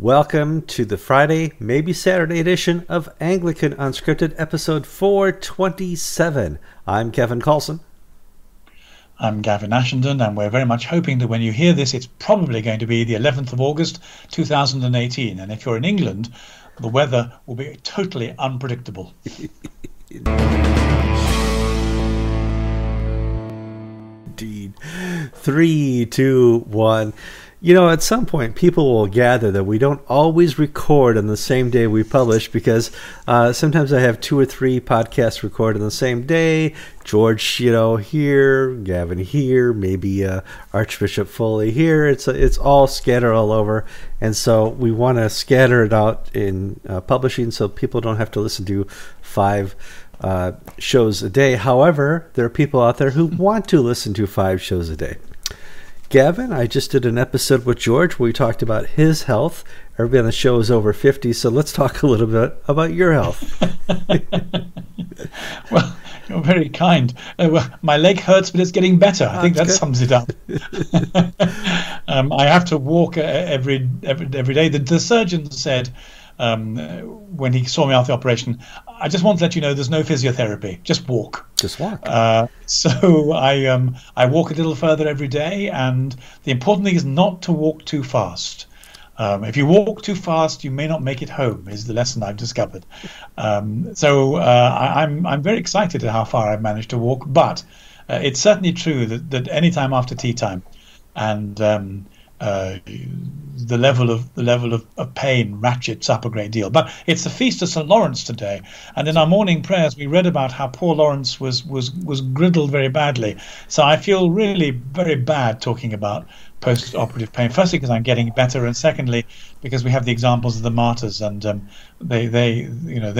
Welcome to the Friday, maybe Saturday edition of Anglican Unscripted, episode 427. I'm Kevin Coulson. I'm Gavin Ashenden, and we're very much hoping that when you hear this, it's probably going to be the 11th of August 2018. And if you're in England, the weather will be totally unpredictable. Indeed. 3, 2, 1... You know, at some point, people will gather that we don't always record on the same day we publish because sometimes I have 2 or 3 podcasts recorded on the same day. George, you know, here, Gavin here, maybe Archbishop Foley here. It's all scattered all over, and so we want to scatter it out in publishing so people don't have to listen to 5 shows a day. However, there are people out there who want to listen to 5 shows a day. Gavin, I just did an episode with George where we talked about his health. Everybody on the show is over 50, so let's talk a little bit about your health. Well, you're very kind. Well, my leg hurts, but it's getting better. I think that sums it up. I have to walk every day. The surgeon said when he saw me after the operation, I just want to let you know there's no physiotherapy. Just walk. Just walk. So I walk a little further every day, and the important thing is not to walk too fast. If you walk too fast, you may not make it home, is the lesson I've discovered. So I'm very excited at how far I've managed to walk, but it's certainly true that any time after tea time, and the level of pain ratchets up a great deal. But it's the feast of St. Lawrence today, and in our morning prayers we read about how poor Lawrence was griddled very badly. So I feel really very bad talking about post-operative pain. Firstly, because I'm getting better, and secondly, because we have the examples of the martyrs, and they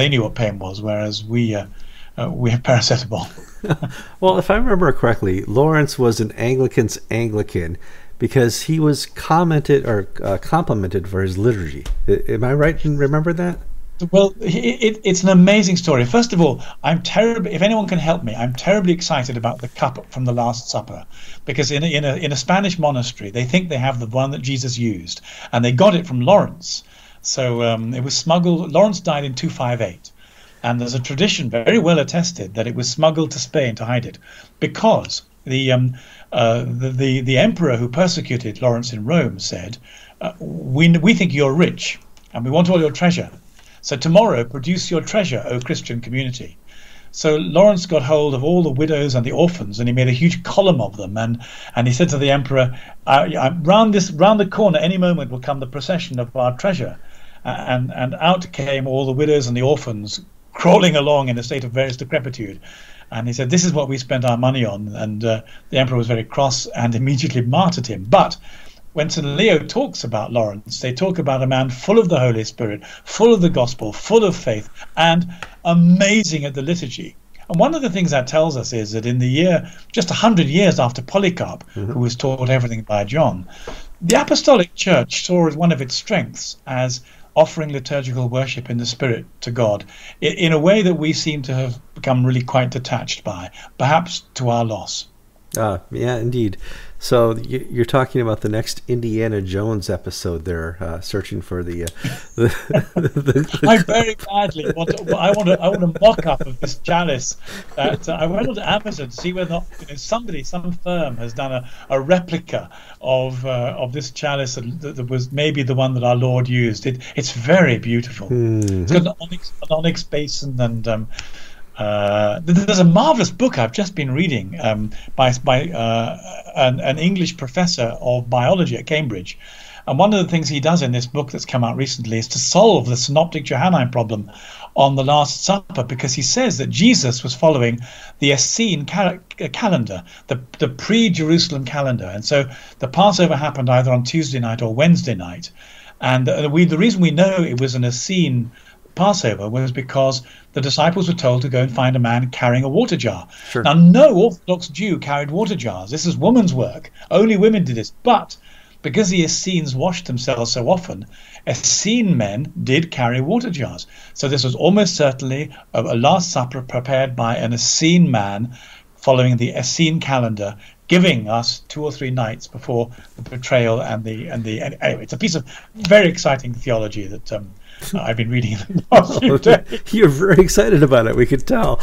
knew what pain was, whereas we have paracetamol. Well, if I remember correctly, Lawrence was an Anglican's Anglican, because he was complimented for his liturgy. Am I right in remembering that? Well, it's an amazing story. First of all, if anyone can help me, I'm terribly excited about the cup from the Last Supper, because in a Spanish monastery, they think they have the one that Jesus used, and they got it from Lawrence. So it was smuggled. Lawrence died in 258. And there's a tradition very well attested that it was smuggled to Spain to hide it, because the emperor who persecuted Lawrence in Rome said, we think you're rich and we want all your treasure. So tomorrow produce your treasure, O Christian community. So Lawrence got hold of all the widows and the orphans, and he made a huge column of them. And he said to the emperor, round the corner, any moment will come the procession of our treasure. And out came all the widows and the orphans, crawling along in a state of various decrepitude. And he said, this is what we spent our money on. And the emperor was very cross and immediately martyred him. But when St. Leo talks about Lawrence, they talk about a man full of the Holy Spirit, full of the gospel, full of faith, and amazing at the liturgy. And one of the things that tells us is that in the year, just 100 years after Polycarp, who was taught everything by John, the Apostolic Church saw as one of its strengths as offering liturgical worship in the Spirit to God in a way that we seem to have become really quite detached by, perhaps to our loss. Yeah, indeed. So you're talking about the next Indiana Jones episode there, searching for the I very badly want a mock-up of this chalice. That I went on to Amazon to see whether or not some firm has done a replica of this chalice that was maybe the one that our Lord used. It's very beautiful. Mm-hmm. It's got an onyx basin, and there's a marvelous book I've just been reading by an English professor of biology at Cambridge, and one of the things he does in this book that's come out recently is to solve the synoptic Johannine problem on the Last Supper, because he says that Jesus was following the Essene calendar, the pre-Jerusalem calendar, and so the Passover happened either on Tuesday night or Wednesday night, and the reason we know it was an Essene Passover was because the disciples were told to go and find a man carrying a water jar. Sure. Now, no Orthodox Jew carried water jars. This is woman's work. Only women did this. But because the Essenes washed themselves so often, Essene men did carry water jars. So this was almost certainly a Last Supper prepared by an Essene man following the Essene calendar, giving us 2 or 3 nights before the betrayal and anyway, it's a piece of very exciting theology that I've been reading. You're very excited about it, we could tell.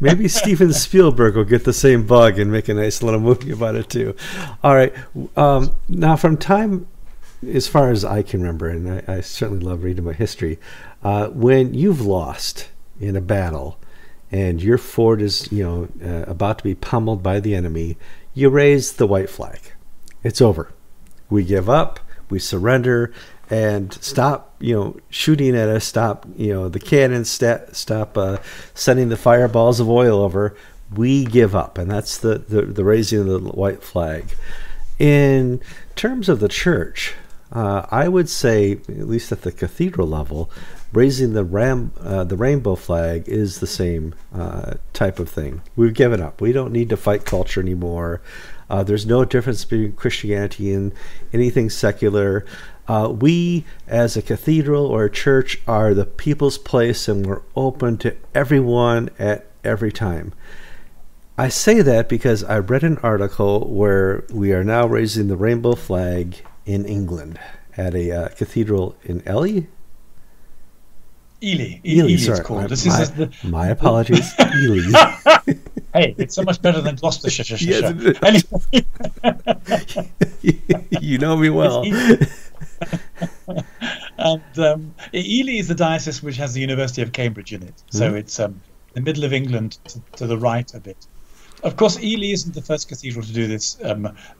Maybe Steven Spielberg will get the same bug and make a nice little movie about it too. All right. Now, from time, as far as I can remember, and I certainly love reading my history, when you've lost in a battle and your fort is, about to be pummeled by the enemy, you raise the white flag. It's over. We give up. We surrender. And stop, shooting at us. Stop, the cannons. Stop sending the fireballs of oil over. We give up, and that's the raising of the white flag. In terms of the church, I would say, at least at the cathedral level, raising the rainbow flag is the same type of thing. We've given up. We don't need to fight culture anymore. There's no difference between Christianity and anything secular. We, as a cathedral or a church, are the people's place, and we're open to everyone at every time. I say that because I read an article where we are now raising the rainbow flag in England at a cathedral in Ely, sorry, it's called. My apologies, Ely. Hey, it's so much better than Gloucestershire. Yes, you know me well. And Ely is the diocese which has the University of Cambridge in it, so it's the middle of England to the right a bit. Of course, Ely isn't the first cathedral to do this.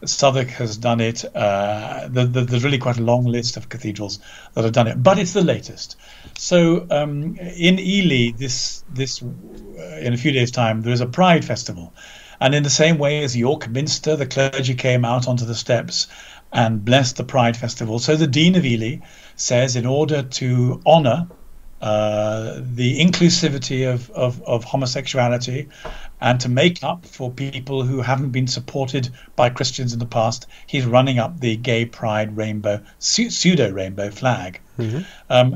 Southwark has done it. There's really quite a long list of cathedrals that have done it, but it's the latest. So in Ely, this in a few days' time, there is a Pride Festival. And in the same way as York Minster, the clergy came out onto the steps and blessed the Pride Festival. So the Dean of Ely says, in order to honour the inclusivity of homosexuality and to make up for people who haven't been supported by Christians in the past, he's running up the gay pride rainbow, pseudo-rainbow flag. Mm-hmm.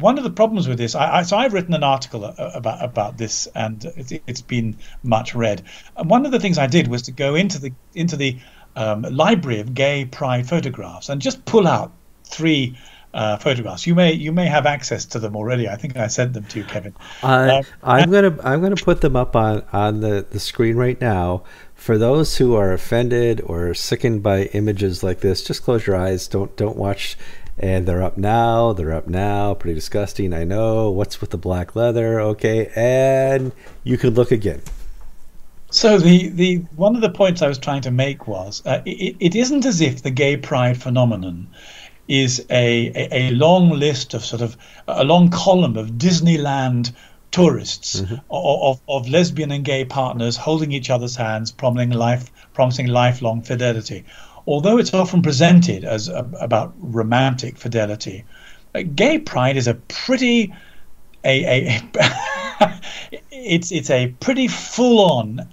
One of the problems with this, so I've written an article about this, and it's been much read. And one of the things I did was to go into the library of gay pride photographs and just pull out 3 photographs. You may have access to them already. I think I sent them to you, Kevin. I'm gonna put them up on the screen right now. For those who are offended or sickened by images like this, just close your eyes. Don't watch. And they're up now. Pretty disgusting. I know. What's with the black leather? Okay, and you can look again. So the one of the points I was trying to make was it isn't as if the gay pride phenomenon is a long list of sort of a long column of Disneyland tourists, mm-hmm. of lesbian and gay partners holding each other's hands, promising lifelong fidelity. Although it's often presented as about romantic fidelity, gay pride is a pretty full-on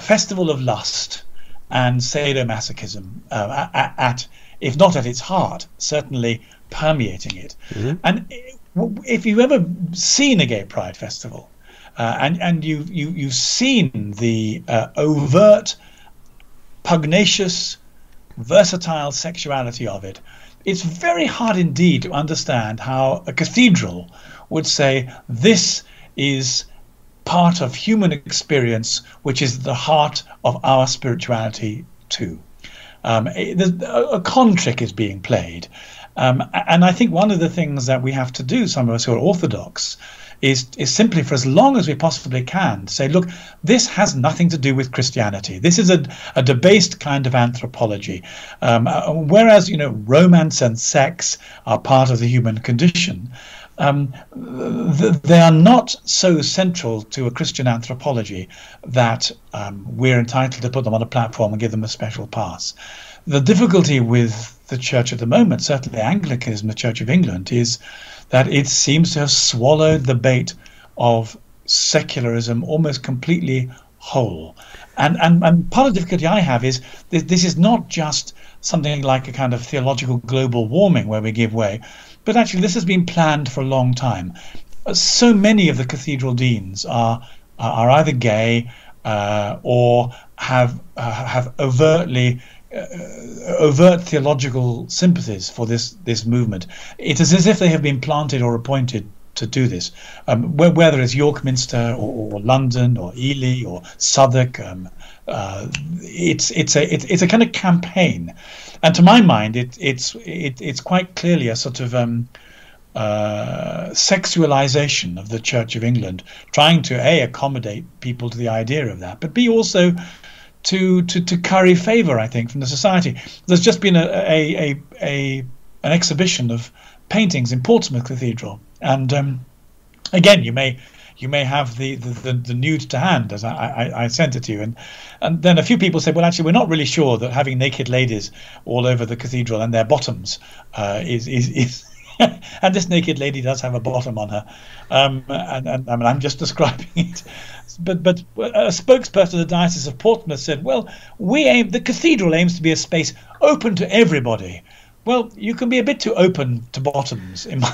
festival of lust and sadomasochism at if not at its heart, certainly permeating it. Mm-hmm. And if you've ever seen a gay pride festival, and you've seen the overt, pugnacious, versatile sexuality of it, it's very hard indeed to understand how a cathedral would say this is part of human experience, which is the heart of our spirituality too. A con trick is being played. And I think one of the things that we have to do, some of us who are Orthodox, is simply for as long as we possibly can say, look, this has nothing to do with Christianity. This is a debased kind of anthropology. Whereas, romance and sex are part of the human condition, they are not so central to a Christian anthropology that we're entitled to put them on a platform and give them a special pass. The difficulty with the Church at the moment, certainly Anglicanism, the Church of England, is that it seems to have swallowed the bait of secularism almost completely whole. And part of the difficulty I have is this is not just something like a kind of theological global warming where we give way. But actually, this has been planned for a long time. So many of the cathedral deans are either gay or have overt theological sympathies for this movement. It is as if they have been planted or appointed to do this, whether it's York Minster or London or Ely or Southwark. It's a kind of campaign, and to my mind, it's quite clearly a sort of sexualization of the Church of England, trying to A, accommodate people to the idea of that, but B, also to curry favor, I think, from the society. There's just been an exhibition of paintings in Portsmouth Cathedral, and again, you may have the nude to hand, as I sent it to you, and then a few people said, well, actually, we're not really sure that having naked ladies all over the cathedral and their bottoms is and this naked lady does have a bottom on her, and I mean, I'm just describing it. But a spokesperson of the Diocese of Portsmouth said, well, the cathedral aims to be a space open to everybody. Well, you can be a bit too open to bottoms, in my.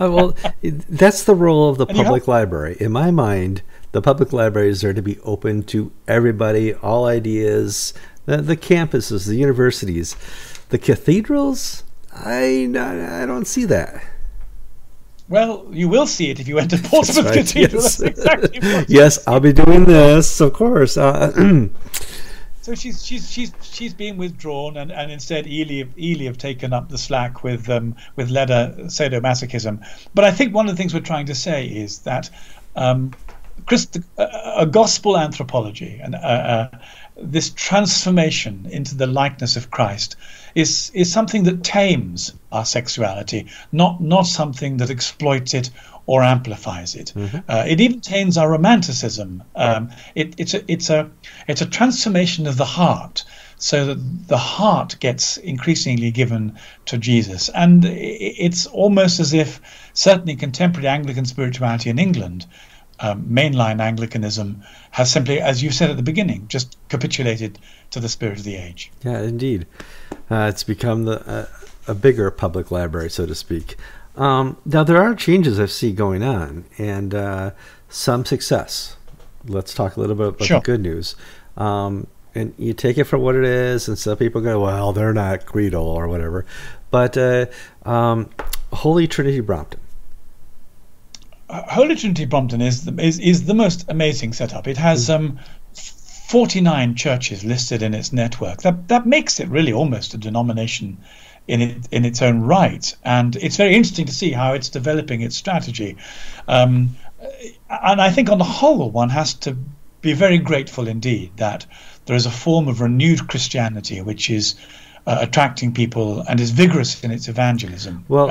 Well, that's the role of the public library. In my mind, the public libraries are to be open to everybody, all ideas, the campuses, the universities, the cathedrals. I don't see that. Well, you will see it if you enter Portsmouth right, Cathedral. Yes. That's exactly what yes, I'll be doing this, of course. So she's being withdrawn, and instead Ely have taken up the slack with leather sadomasochism. But I think one of the things we're trying to say is that a gospel anthropology and this transformation into the likeness of Christ is something that tames our sexuality, not something that exploits it or amplifies it. Mm-hmm. It even tames our romanticism. It's a transformation of the heart, so that the heart gets increasingly given to Jesus. And it's almost as if certainly contemporary Anglican spirituality in England, mainline Anglicanism, has simply, as you said at the beginning, just capitulated to the spirit of the age. Yeah, indeed. It's become a bigger public library, so to speak. Now, there are changes I see going on, and some success. Let's talk a little bit about the good news. And you take it for what it is, and some people go, well, they're not creedal or whatever. But Holy Trinity Brompton. Holy Trinity Brompton is the most amazing setup. It has 49 churches listed in its network. That makes it really almost a denomination in its own right, and it's very interesting to see how it's developing its strategy. And I think on the whole, one has to be very grateful indeed that there is a form of renewed Christianity which is attracting people and is vigorous in its evangelism. Well,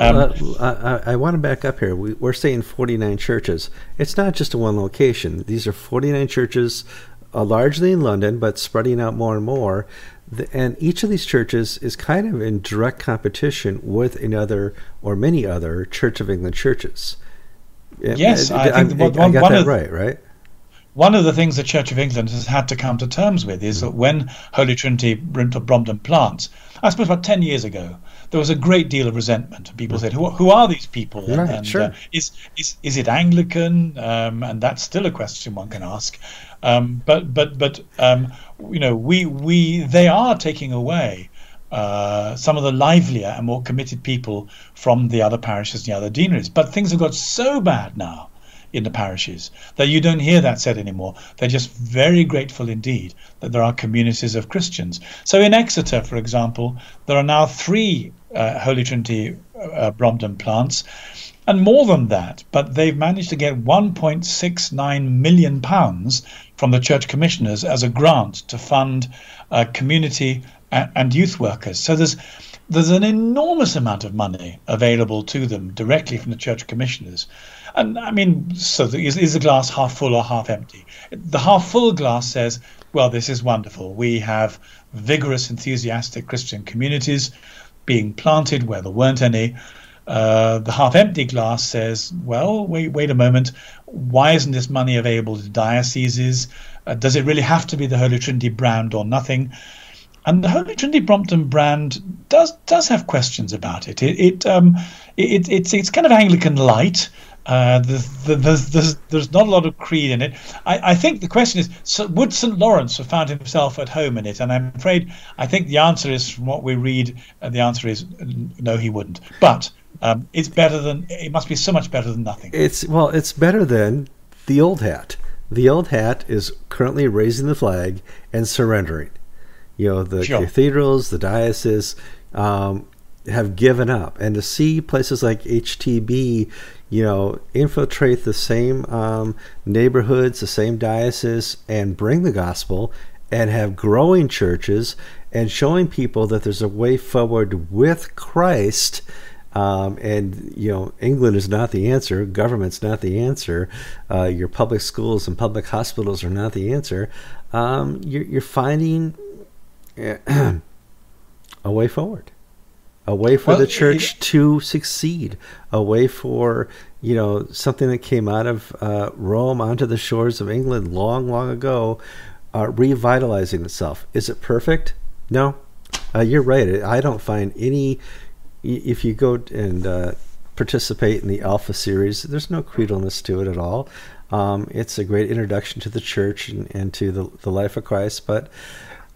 I want to back up here. We're saying 49 churches. It's not just one location. These are 49 churches, largely in London, but spreading out more and more. And each of these churches is kind of in direct competition with another or many other Church of England churches. Yes, I think, right? One of the things the Church of England has had to come to terms with is that when Holy Trinity Brompton plants, I suppose about 10 years ago, there was a great deal of resentment. People said, who are these people? Right, and is it Anglican? And that's still a question one can ask. They are taking away some of the livelier and more committed people from the other parishes and the other deaneries. But things have got so bad now in the parishes that you don't hear that said anymore. They're just very grateful indeed that there are communities of Christians. So in Exeter, for example, there are now 3 Holy Trinity Brompton plants, and more than that, but they've managed to get £1.69 million from the church commissioners as a grant to fund community and youth workers. So there's an enormous amount of money available to them directly from the church commissioners. And I mean, so is the glass half full or half empty? The half full glass says, well, this is wonderful. We have vigorous, enthusiastic Christian communities being planted where there weren't any. The half empty glass says, well, wait a moment. Why isn't this money available to dioceses? Does it really have to be the Holy Trinity brand or nothing? And the Holy Trinity Brompton brand does have questions about it. It's kind of Anglican light. There's not a lot of creed in it. I think the question is, so would St. Lawrence have found himself at home in it? And I'm afraid, I think the answer is, from what we read, the answer is no, he wouldn't. But it's better than, it must be so much better than nothing. It's better than the old hat. The old hat is currently raising the flag and surrendering. You know, the cathedrals, the diocese have given up. And to see places like HTB, you know, infiltrate the same neighborhoods, the same diocese, and bring the gospel, and have growing churches, and showing people that there's a way forward with Christ. And, you know, England is not the answer. Government's not the answer. Your public schools and public hospitals are not the answer. You're finding a way forward. A way for the church to succeed. A way for, you know, something that came out of Rome onto the shores of England long, long ago, revitalizing itself. Is it perfect? No. You're right. I don't find any... If you go and participate in the Alpha series, there's no creedalness to it at all. It's a great introduction to the church and to the life of Christ, but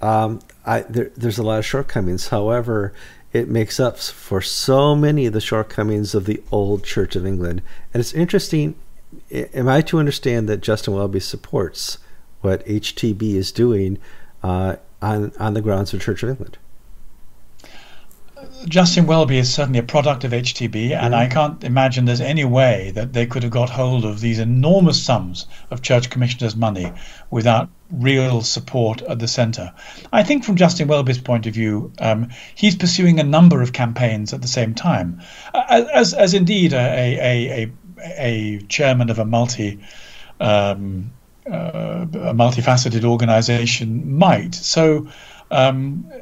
there's a lot of shortcomings. However, it makes up for so many of the shortcomings of the old Church of England. And it's interesting, am I to understand that Justin Welby supports what HTB is doing on the grounds of Church of England? Justin Welby is certainly a product of HTB, and I can't imagine there's any way that they could have got hold of these enormous sums of church commissioners' money without real support at the centre. I think from Justin Welby's point of view, he's pursuing a number of campaigns at the same time, as indeed a chairman of a multifaceted organisation might. So. And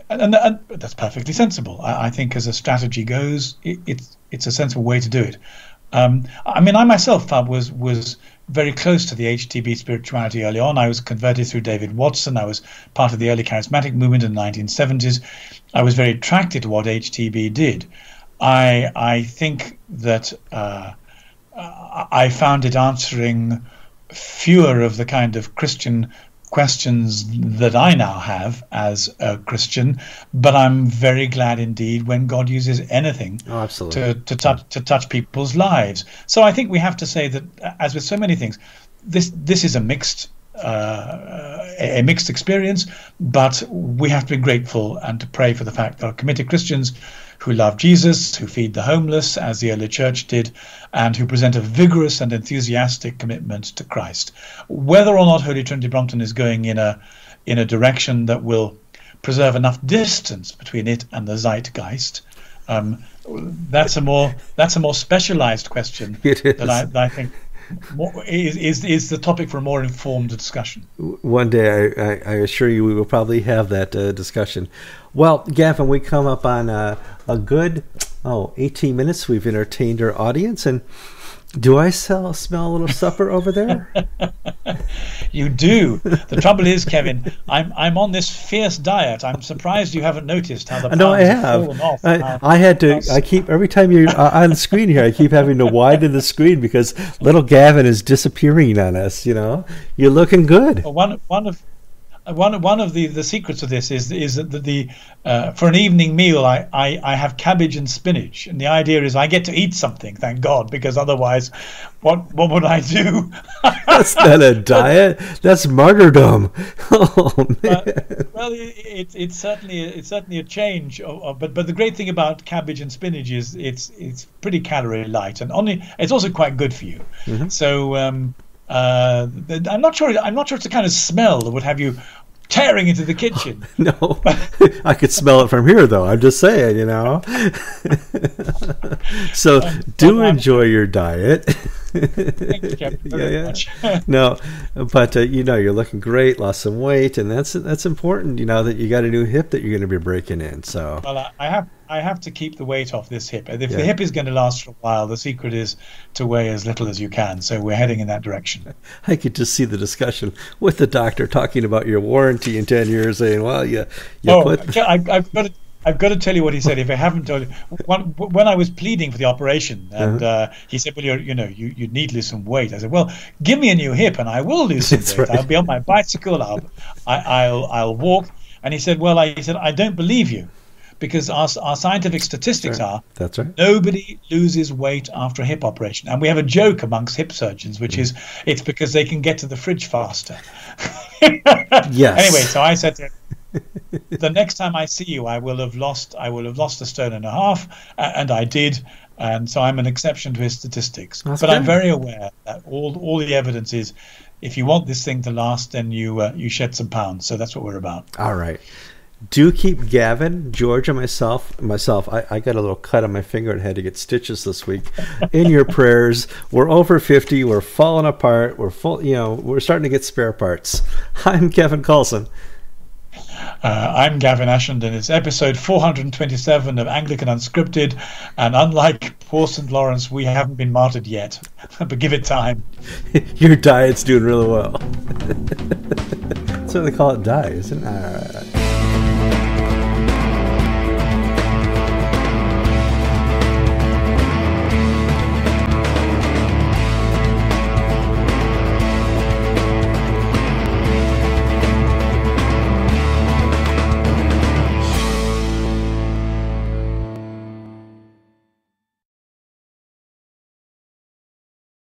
that's perfectly sensible. I think as a strategy goes, it's a sensible way to do it. I mean, I myself, Fab, was very close to the HTB spirituality early on. I was converted through David Watson. I was part of the early charismatic movement in the 1970s. I was very attracted to what HTB did. I think that I found it answering fewer of the kind of Christian questions that I now have as a Christian, but I'm very glad indeed when God uses anything to touch people's lives. So I think we have to say that, as with so many things, this is a mixed experience, but we have to be grateful and to pray for the fact that our committed Christians who love Jesus, who feed the homeless, as the early church did, and who present a vigorous and enthusiastic commitment to Christ. Whether or not Holy Trinity Brompton is going in a direction that will preserve enough distance between it and the zeitgeist, that's a more specialised question that I think is the topic for a more informed discussion. One day, I assure you, we will probably have that discussion. Well, Gavin, we come up on a good 18 minutes. We've entertained our audience, and do I smell a little supper over there? You do. The trouble is, Kevin, I'm on this fierce diet. I'm surprised you haven't noticed how the pounds have fallen off. I had to. I keep every time you're on screen here, I keep having to widen the screen because little Gavin is disappearing on us. You know, you're looking good. One of the secrets of this is that the for an evening meal I have cabbage and spinach, and the idea is I get to eat something, thank God, because otherwise what would I do? That's not a diet. That's martyrdom. Oh man. It's certainly a change. But the great thing about cabbage and spinach is it's pretty calorie light, and it's also quite good for you. Mm-hmm. So. I'm not sure it's the kind of smell that would have you tearing into the kitchen. No, I could smell it from here, though. I'm just saying, you know. So do enjoy your diet. Thank you, Kevin, very much. No, but you're looking great, lost some weight, and that's important. You know that you got a new hip that you're going to be breaking in. So I have to keep the weight off this hip. If the hip is going to last for a while, the secret is to weigh as little as you can. So we're heading in that direction. I could just see the discussion with the doctor talking about your warranty in 10 years, saying, "Well, you put." I've got it. I've got to tell you what he said. If I haven't told you, when I was pleading for the operation, and he said, "Well, you need to lose some weight." I said, "Well, give me a new hip, and I will lose some weight. Right. I'll be on my bicycle. I'll walk." And he said, "Well, I don't believe you, because our scientific statistics are nobody loses weight after a hip operation, and we have a joke amongst hip surgeons, which is it's because they can get to the fridge faster." Yes. Anyway, so I said to him, the next time I see you, I will have lost a stone and a half, and I did, and so I'm an exception to his statistics. That's but good. I'm very aware that all the evidence is, if you want this thing to last, then you shed some pounds. So that's what we're about. All right, do keep Gavin, George, and myself. I got a little cut on my finger and had to get stitches this week. In your prayers, we're over 50. We're falling apart. We're full. We're starting to get spare parts. I'm Kevin Coulson. I'm Gavin Ashenden. It's episode 427 of Anglican Unscripted, and unlike poor St. Lawrence, we haven't been martyred yet, but give it time. Your diet's doing really well. That's what they call it, die, isn't it?